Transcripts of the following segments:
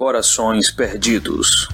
Corações Perdidos.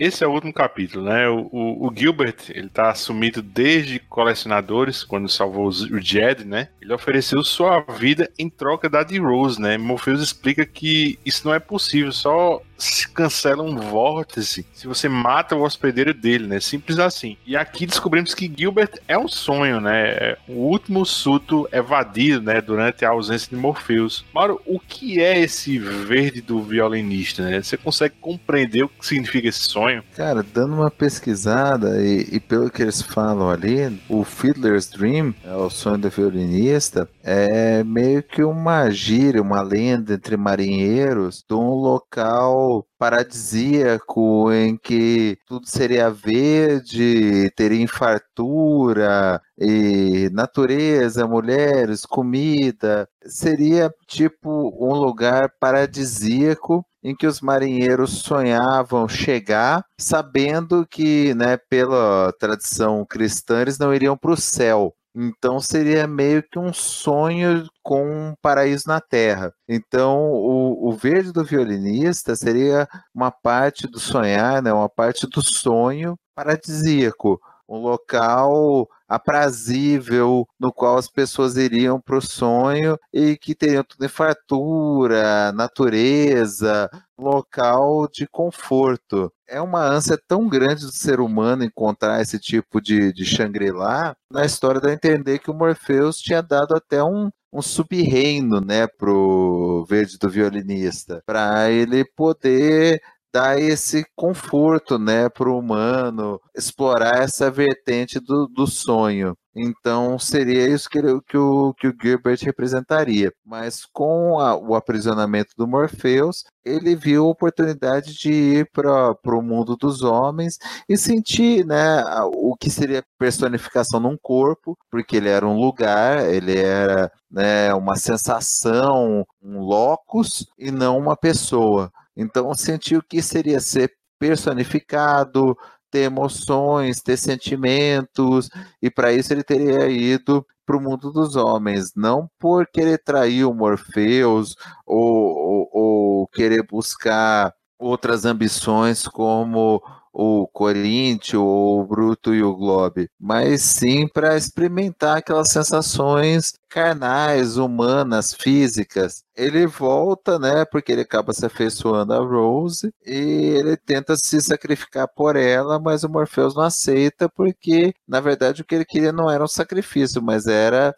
Esse é o último capítulo, né? O Gilbert, ele tá assumido desde colecionadores, quando salvou o Jed, né? Ele ofereceu sua vida em troca da De Rose, né? Morpheus explica que isso não é possível, só se cancela um vórtice se você mata o hospedeiro dele, né? Simples assim. E aqui descobrimos que Gilbert é um sonho, né? O último surto evadido, né? Durante a ausência de Morpheus. Mauro, o que é esse verde do violinista, né? Você consegue compreender o que significa esse sonho? Cara, dando uma pesquisada e pelo que eles falam ali, o Fiddler's Dream, é o sonho do violinista, é meio que uma gíria, uma lenda entre marinheiros de um local paradisíaco em que tudo seria verde, teria fartura, e natureza, mulheres, comida. Seria tipo um lugar paradisíaco em que os marinheiros sonhavam chegar, sabendo que, né, pela tradição cristã, eles não iriam para o céu. Então seria meio que um sonho com um paraíso na terra. Então o verde do violinista seria uma parte do sonhar, né? Uma parte do sonho paradisíaco, um local aprazível no qual as pessoas iriam para o sonho e que teriam tudo em fartura, natureza, local de conforto. É uma ânsia tão grande do ser humano encontrar esse tipo de Xangri-lá, na história dá a entender que o Morpheus tinha dado até um sub-reino, né, para o verde do violinista, para ele poder dar esse conforto, né, para o humano, explorar essa vertente do sonho. Então seria isso que o Gilbert representaria. Mas com o aprisionamento do Morpheus, ele viu a oportunidade de ir para o mundo dos homens e sentir, né, o que seria personificação num corpo, porque ele era um lugar, ele era, né, uma sensação, um locus e não uma pessoa. Então sentiu o que seria ser personificado, ter emoções, ter sentimentos, e para isso ele teria ido para o mundo dos homens, não porque ele traiu Morpheus ou querer buscar outras ambições como o Coríntio, o Bruto e o Globe, mas sim para experimentar aquelas sensações carnais, humanas, físicas. Ele volta, né, porque ele acaba se afeiçoando a Rose e ele tenta se sacrificar por ela, mas o Morpheus não aceita porque, na verdade, o que ele queria não era um sacrifício, mas era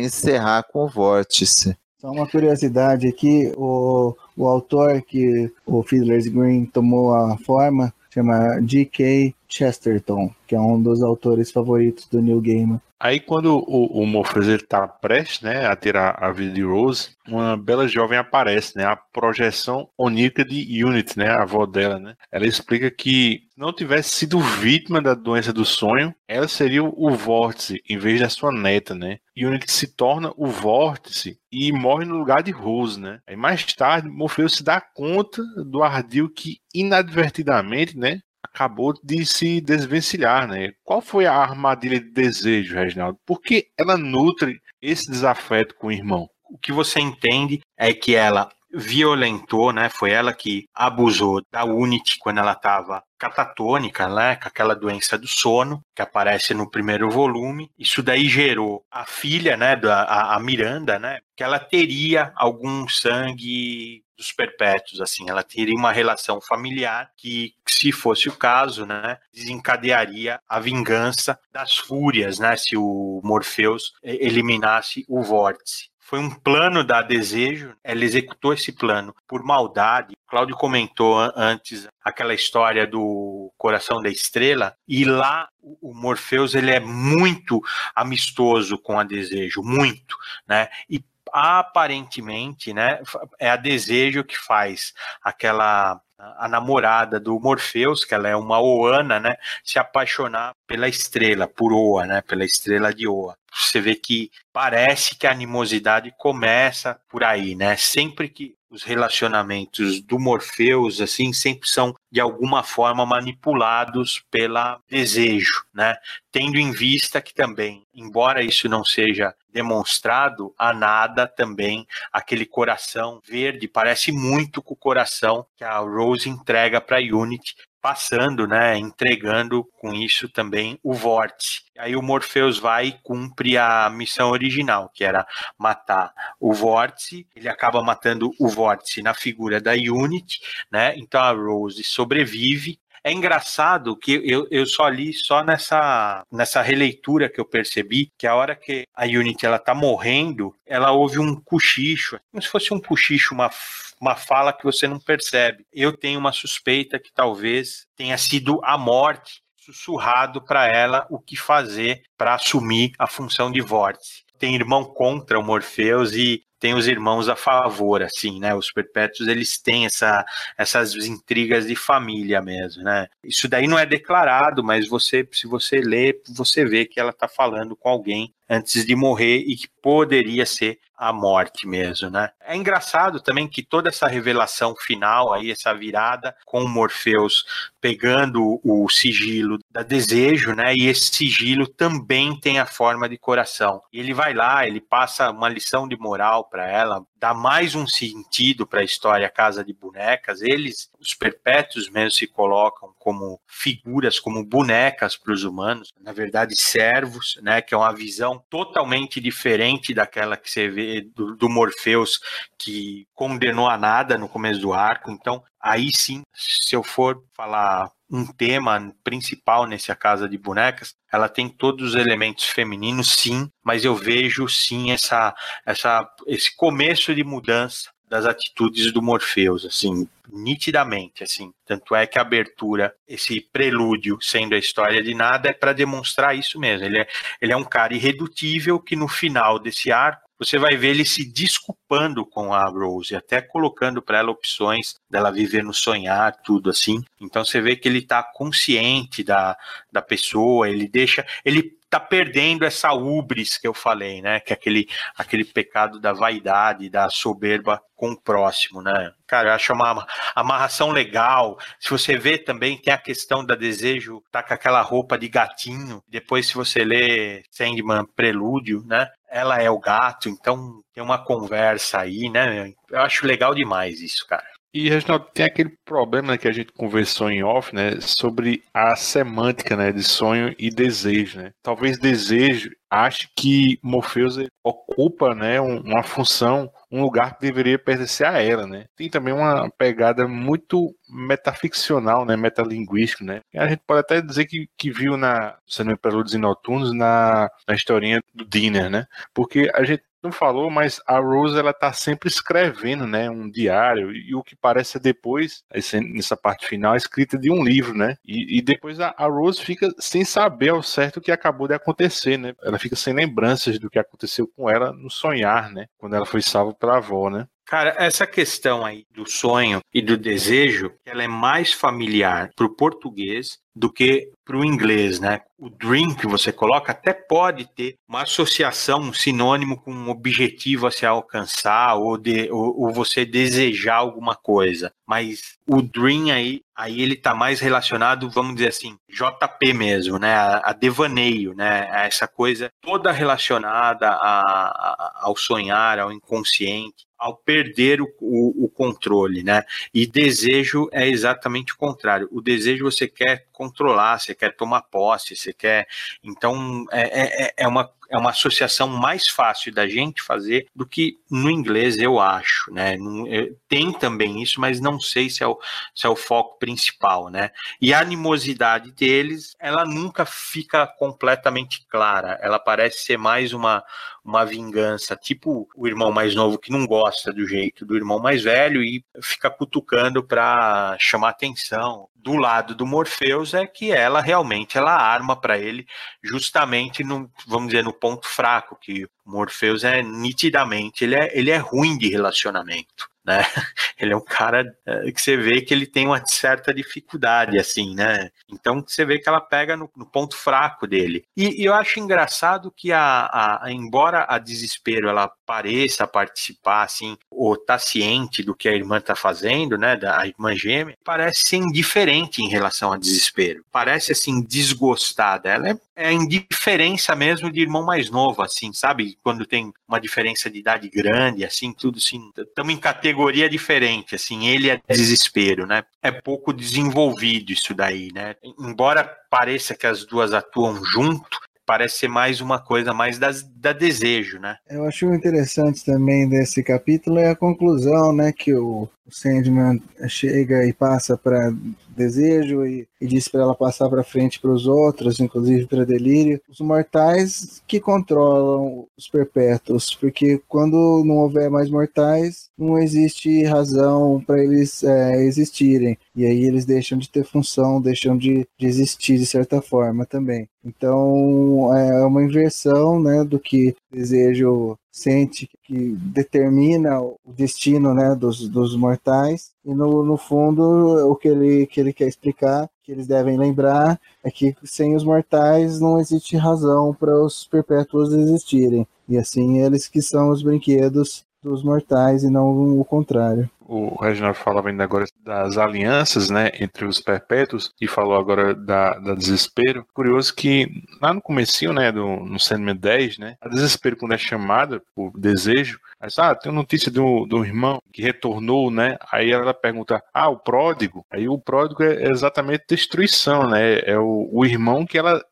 encerrar com o vórtice. Só uma curiosidade aqui, o autor que o Fiddler's Green tomou a forma chama G.K. Chesterton, que é um dos autores favoritos do Neil Gaiman. Aí quando o Morpheus está prestes, né, a ter a vida de Rose, uma bela jovem aparece, né, a projeção onírica de Unity, né, a avó dela, né. Ela explica que se não tivesse sido vítima da doença do sonho, ela seria o vórtice em vez da sua neta, né. Unity se torna o vórtice e morre no lugar de Rose, né. Aí mais tarde, Morpheus se dá conta do ardil que inadvertidamente, né, acabou de se desvencilhar, né? Qual foi a armadilha de desejo, Reginaldo? Por que ela nutre esse desafeto com o irmão? O que você entende é que ela violentou, né? Foi ela que abusou da Unity quando ela estava catatônica, né? Com aquela doença do sono que aparece no primeiro volume. Isso daí gerou a filha, né? A Miranda, né? Que ela teria algum sangue dos perpétuos, assim, ela teria uma relação familiar que, se fosse o caso, né, desencadearia a vingança das fúrias, né, se o Morpheus eliminasse o vórtice. Foi um plano da Desejo, ela executou esse plano por maldade. Cláudio comentou antes aquela história do Coração da Estrela, e lá o Morpheus, ele é muito amistoso com a Desejo, muito, né, e aparentemente, né, é a Desejo que faz a namorada do Morpheus, que ela é uma Oana, né, se apaixonar pela estrela, por Oa, né, pela estrela de Oa. você vê que parece que a animosidade começa por aí, né? Sempre que os relacionamentos do Morpheus, assim, sempre são de alguma forma manipulados pela Desejo, né? Tendo em vista que também, embora isso não seja demonstrado, a nada também, aquele coração verde parece muito com o coração que a Rose entrega para a Unity, passando, né, entregando com isso também o Vórtice. Aí o Morpheus vai e cumpre a missão original, que era matar o Vórtice. Ele acaba matando o Vórtice na figura da Unity, né? Então a Rose sobrevive. É engraçado que eu só li só nessa releitura que eu percebi que a hora que a Unity ela tá morrendo, ela ouve um cochicho, como se fosse um cochicho, uma fala que você não percebe. Eu tenho uma suspeita que talvez tenha sido a morte sussurrado para ela o que fazer para assumir a função de Vórtice. Tem irmão contra o Morpheus e tem os irmãos a favor, assim, né? Os perpétuos, eles têm essas intrigas de família mesmo, né? Isso daí não é declarado, mas se você lê, você vê que ela tá falando com alguém antes de morrer e que poderia ser a morte mesmo, né? É engraçado também que toda essa revelação final aí, essa virada com o Morpheus pegando o sigilo da Desejo, né? E esse sigilo também tem a forma de coração. Ele vai lá, ele passa uma lição de moral para ela, dá mais um sentido para a história Casa de Bonecas. Eles, os perpétuos mesmo, se colocam como figuras, como bonecas para os humanos, na verdade servos, né, que é uma visão totalmente diferente daquela que você vê do Morpheus, que condenou a nada no começo do arco. Então, aí sim, se eu for falar um tema principal nessa Casa de Bonecas, ela tem todos os elementos femininos, sim, mas eu vejo, sim, esse começo de mudança das atitudes do Morpheus, assim, nitidamente, assim. Tanto é que a abertura, esse prelúdio sendo a história de nada, é para demonstrar isso mesmo. Ele é um cara irredutível que no final desse arco, você vai ver ele se desculpando com a Rose, até colocando para ela opções dela viver no sonhar, tudo assim. Então você vê que ele está consciente da pessoa, ele está perdendo essa hubris que eu falei, né? Que é aquele pecado da vaidade, da soberba com o próximo, né? Cara, eu acho uma amarração legal. Se você vê também, tem a questão da Desejo, tá com aquela roupa de gatinho. Depois, se você lê Sandman, Prelúdio, né? Ela é o gato, então tem uma conversa aí, né? Eu acho legal demais isso, cara. E, Reginaldo, tem aquele problema, né, que a gente conversou em off, né, sobre a semântica, né, de sonho e desejo, né? Talvez desejo ache que Morpheus ocupa, né, uma função, um lugar que deveria pertencer a ela, né? Tem também uma pegada muito metaficcional, né, metalinguística, né? A gente pode até dizer que viu na Sandman, Prelúdios e Noturnos, na historinha do Dinner, né? Porque a gente não falou, mas a Rose, ela tá sempre escrevendo, né, um diário, e o que parece depois, nessa parte final, a escrita de um livro, né? E depois a Rose fica sem saber ao certo o que acabou de acontecer, né? Ela fica sem lembranças do que aconteceu com ela no sonhar, né? Quando ela foi salva pela avó, né? Cara, essa questão aí do sonho e do desejo, ela é mais familiar para o português do que para o inglês, né? O dream que você coloca até pode ter uma associação, um sinônimo com um objetivo a se alcançar ou você desejar alguma coisa. Mas o dream aí ele está mais relacionado, vamos dizer assim, JP mesmo, né? A devaneio, né? A essa coisa toda relacionada ao sonhar, ao inconsciente, ao perder o controle, né? E desejo é exatamente o contrário. O desejo você quer controlar, você quer tomar posse, você quer... Então, é uma associação mais fácil da gente fazer do que no inglês, eu acho, né? Tem também isso, mas não sei se é o foco principal, né? E a animosidade deles, ela nunca fica completamente clara. Ela parece ser mais uma vingança, tipo o irmão mais novo que não gosta do jeito do irmão mais velho e fica cutucando para chamar atenção. Do lado do Morpheus é que ela realmente arma para ele justamente no, vamos dizer, no ponto fraco, que o Morpheus é nitidamente, ele é ruim de relacionamento. né? Ele é um cara que você vê que ele tem uma certa dificuldade, assim, né? Então você vê que ela pega no ponto fraco dele. E eu acho engraçado que embora a Desespero ela pareça participar, assim, ou tá ciente do que a irmã tá fazendo, né? A irmã gêmea, parece ser indiferente em relação a Desespero. Parece, assim, desgostada. Ela é a indiferença mesmo de irmão mais novo, assim, sabe? Quando tem uma diferença de idade grande, assim, tudo assim, estamos em categoria diferente, assim, ele é Desespero, né? É pouco desenvolvido isso daí, né? Embora pareça que as duas atuam junto, parece ser mais uma coisa mais da Desejo, né? Eu acho interessante também desse capítulo é a conclusão, né, que o Sandman chega e passa para Desejo e diz para ela passar para frente para os outros, inclusive para Delírio, os mortais que controlam os perpétuos, porque quando não houver mais mortais, não existe razão para eles existirem, e aí eles deixam de ter função, deixam de existir de certa forma também. Então é uma inversão, né, do que Desejo sente, que determina o destino, né, dos mortais, e no fundo o que ele quer explicar, que eles devem lembrar, é que sem os mortais não existe razão para os perpétuos existirem, e assim eles que são os brinquedos dos mortais e não o contrário. O Reginaldo falava ainda agora das alianças, né, entre os perpétuos, e falou agora da Desespero. Curioso que lá no comecinho, né, no Sandman 10, né, a Desespero, quando é chamada por Desejo, aí tem notícia do irmão que retornou, né, aí ela pergunta, o pródigo? Aí o pródigo é exatamente Destruição, né, é o irmão que ela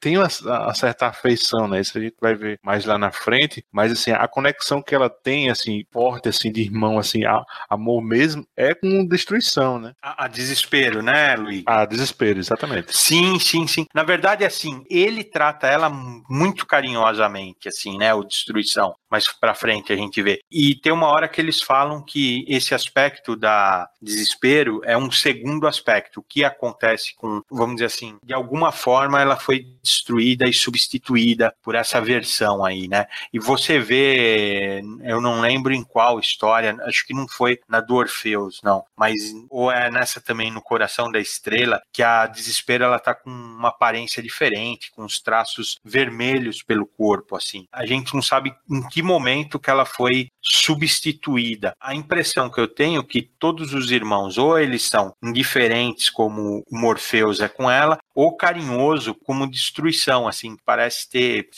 tem uma certa afeição, né? Isso a gente vai ver mais lá na frente, mas assim, a conexão que ela tem, assim, forte, assim, de irmão, assim, amor mesmo, é com Destruição, né? A Desespero, né, Luiz? A Desespero, exatamente. Sim, sim, sim. Na verdade, assim, ele trata ela muito carinhosamente, assim, né, o Destruição, mas pra frente a gente vê. E tem uma hora que eles falam que esse aspecto da Desespero é um segundo aspecto, o que acontece com, vamos dizer assim, de alguma forma ela foi destruída e substituída por essa versão aí, né? E você vê, eu não lembro em qual história, acho que não foi na do Orfeus, não, mas ou é nessa também, no Coração da Estrela, que a Desespero ela tá com uma aparência diferente, com os traços vermelhos pelo corpo, assim. A gente não sabe em que momento que ela foi substituída. A impressão que eu tenho é que todos os irmãos, ou eles são indiferentes, como o Morpheus é com ela, ou carinhoso, como Destruição, assim, parece ter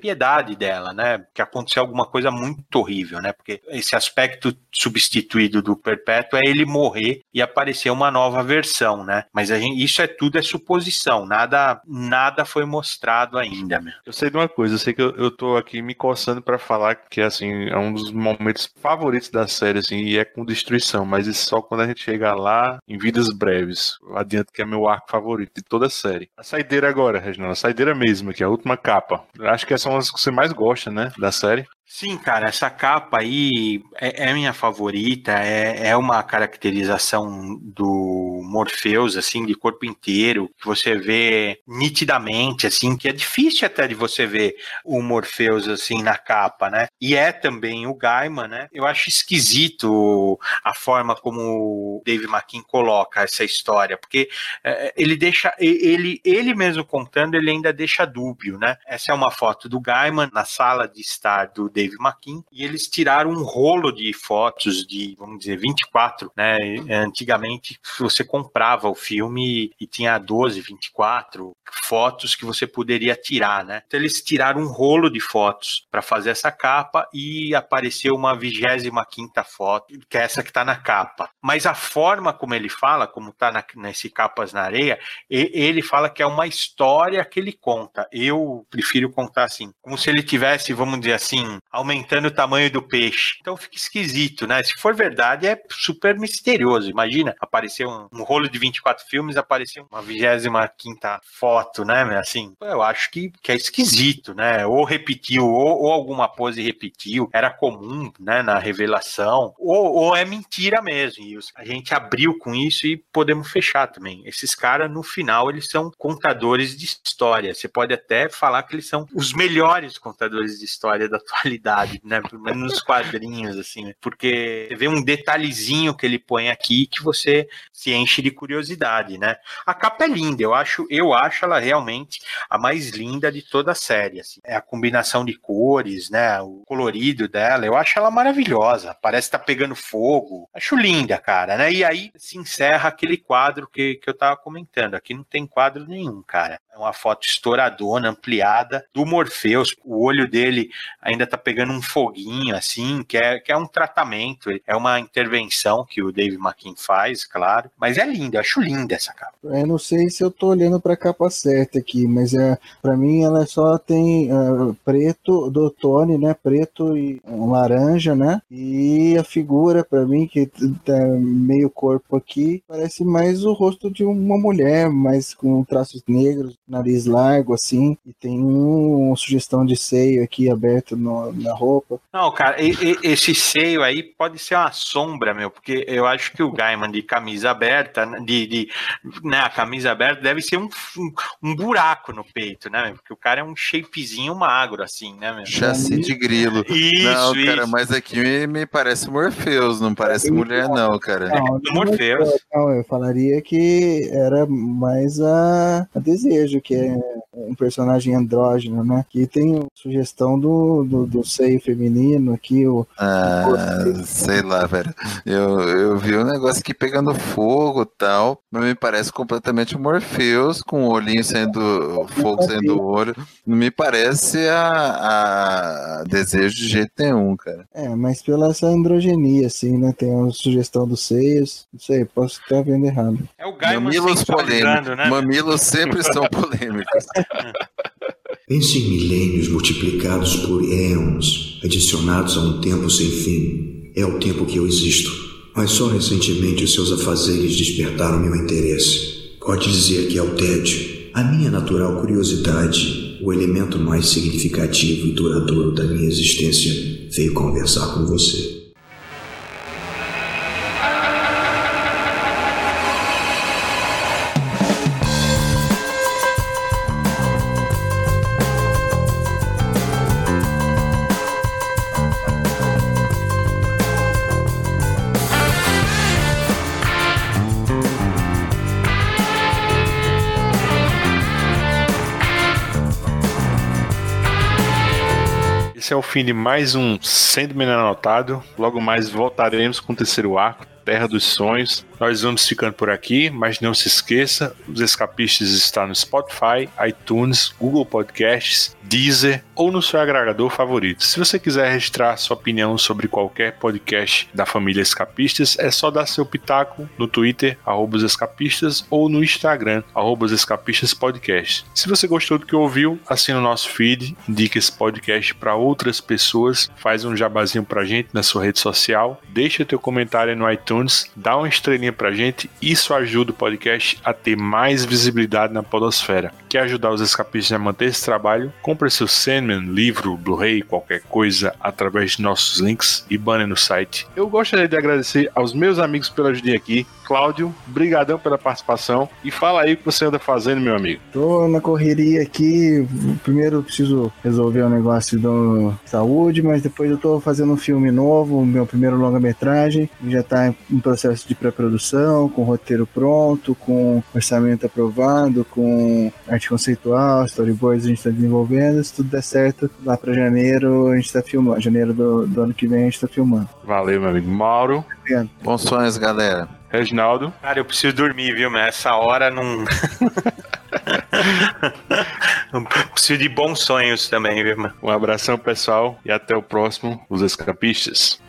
piedade dela, né? Que aconteceu alguma coisa muito horrível, né? Porque esse aspecto substituído do perpétuo é ele morrer e aparecer uma nova versão, né? Mas isso tudo é suposição, nada foi mostrado ainda, meu. Eu sei de uma coisa, eu sei que eu tô aqui me coçando pra falar que, assim, é um dos momentos favoritos da série, assim, e é com Destruição, mas isso só quando a gente chegar lá em Vidas Breves. Adianto que é meu arco favorito de toda a série. A saideira agora, Reginaldo, a saideira mesmo, que é a última capa. Acho que essa é uma das que você mais gosta, né, da série. Sim, cara, essa capa aí é minha favorita, é uma caracterização do Morpheus, assim, de corpo inteiro, que você vê nitidamente, assim, que é difícil até de você ver o Morpheus, assim, na capa, né? E é também o Gaiman, né? Eu acho esquisito a forma como o Dave McKean coloca essa história, porque ele deixa, ele mesmo contando, ele ainda deixa dúbio, né? Essa é uma foto do Gaiman na sala de estar do Dave McKean, e eles tiraram um rolo de fotos de, vamos dizer, 24, né? Antigamente você comprava o filme e tinha 12, 24 fotos que você poderia tirar, né? Então eles tiraram um rolo de fotos para fazer essa capa, e apareceu uma 25ª foto, que é essa que tá na capa. Mas a forma como ele fala, como tá nesse Capas na Areia, ele fala que é uma história que ele conta. Eu prefiro contar assim, como se ele tivesse, vamos dizer assim, aumentando o tamanho do peixe. Então fica esquisito, né? Se for verdade, é super misterioso. Imagina, apareceu um rolo de 24 filmes, apareceu uma 25ª foto, né? Assim, eu acho que é esquisito, né? Ou repetiu, ou alguma pose repetiu, era comum, né, na revelação, ou é mentira mesmo. E a gente abriu com isso e podemos fechar também. Esses caras, no final, eles são contadores de história. Você pode até falar que eles são os melhores contadores de história da atualidade. qualidade, né? Pelo menos nos quadrinhos, assim, né? Porque você vê um detalhezinho que ele põe aqui que você se enche de curiosidade, né? A capa é linda, eu acho ela realmente a mais linda de toda a série, assim. É a combinação de cores, né? O colorido dela, eu acho ela maravilhosa. Parece que tá pegando fogo. Acho linda, cara, né? E aí se encerra aquele quadro que eu tava comentando. Aqui não tem quadro nenhum, cara. É uma foto estouradona, ampliada, do Morpheus. O olho dele ainda tá pegando um foguinho, assim, que é um tratamento, é uma intervenção que o Dave McKean faz, claro. Mas é linda, eu acho linda essa capa. Eu não sei se eu tô olhando pra capa certa aqui, mas pra mim ela só tem preto do Tony, né? Preto e laranja, né? E a figura, pra mim, que tá meio corpo aqui, parece mais o rosto de uma mulher, mas com traços negros, nariz largo, assim, e tem uma sugestão de seio aqui aberto na roupa. Não, cara, esse seio aí pode ser uma sombra, meu, porque eu acho que o Gaiman de camisa aberta, né, a camisa aberta deve ser um buraco no peito, né, meu? Porque o cara é um shapezinho magro, assim, né, meu? Chassi de grilo. Isso, não, cara, isso. Mas aqui me parece Morpheus, não parece mulher, não, cara. Não, Morpheus. Não, eu falaria que era mais a Desejo, que é um personagem andrógeno, né? Que tem sugestão do seio feminino aqui. Sei lá, velho. Eu vi um negócio aqui pegando fogo e tal, mas me parece completamente o Morpheus, com o olhinho saindo, fogo saindo do olho. Não me parece a Desejo de jeito nenhum, cara. É, mas pela essa androgenia, assim, né? Tem uma sugestão dos seios, não sei, posso estar vendo errado. É o Gaiman polêmico, né? Mamilos sempre são polêmicos. Pense em milênios multiplicados por éons, adicionados a um tempo sem fim. É o tempo que eu existo. Mas só recentemente os seus afazeres despertaram meu interesse. Pode dizer que é o tédio, a minha natural curiosidade, o elemento mais significativo e duradouro da minha existência, veio conversar com você. Esse é o fim de mais um Sandman Anotado. Logo mais voltaremos com o terceiro arco, Terra dos Sonhos. Nós vamos ficando por aqui, mas não se esqueça, Os Escapistas está no Spotify, iTunes, Google Podcasts, Deezer ou no seu agregador favorito. Se você quiser registrar sua opinião sobre qualquer podcast da família Escapistas, é só dar seu pitaco no Twitter, @Os Escapistas, ou no Instagram, @Os Escapistas Podcast. Se você gostou do que ouviu, assina o nosso feed, indica esse podcast para outras pessoas, faz um jabazinho pra gente na sua rede social, deixa teu comentário no iTunes, dá uma estrelinha pra gente, isso ajuda o podcast a ter mais visibilidade na podosfera. Quer ajudar Os Escapistas a manter esse trabalho? Compre seu Sandman, livro, Blu-ray, qualquer coisa através de nossos links e banner no site. Eu gostaria de agradecer aos meus amigos pela ajudinha aqui. Cláudio, brigadão pela participação e fala aí o que você anda fazendo, meu amigo. Tô na correria aqui, primeiro eu preciso resolver um negócio de saúde, mas depois eu tô fazendo um filme novo, meu primeiro longa-metragem, já tá em processo de pré-produção, com roteiro pronto, com orçamento aprovado, com arte conceitual, storyboards a gente tá desenvolvendo, se tudo der certo, lá pra janeiro a gente tá filmando, janeiro do ano que vem a gente tá filmando. Valeu, meu amigo. Mauro. Obrigado. Bons sonhos, galera. Reginaldo. Cara, eu preciso dormir, viu? Mas essa hora não... Preciso de bons sonhos também, viu? Um abração, pessoal, e até o próximo Os Escapistas.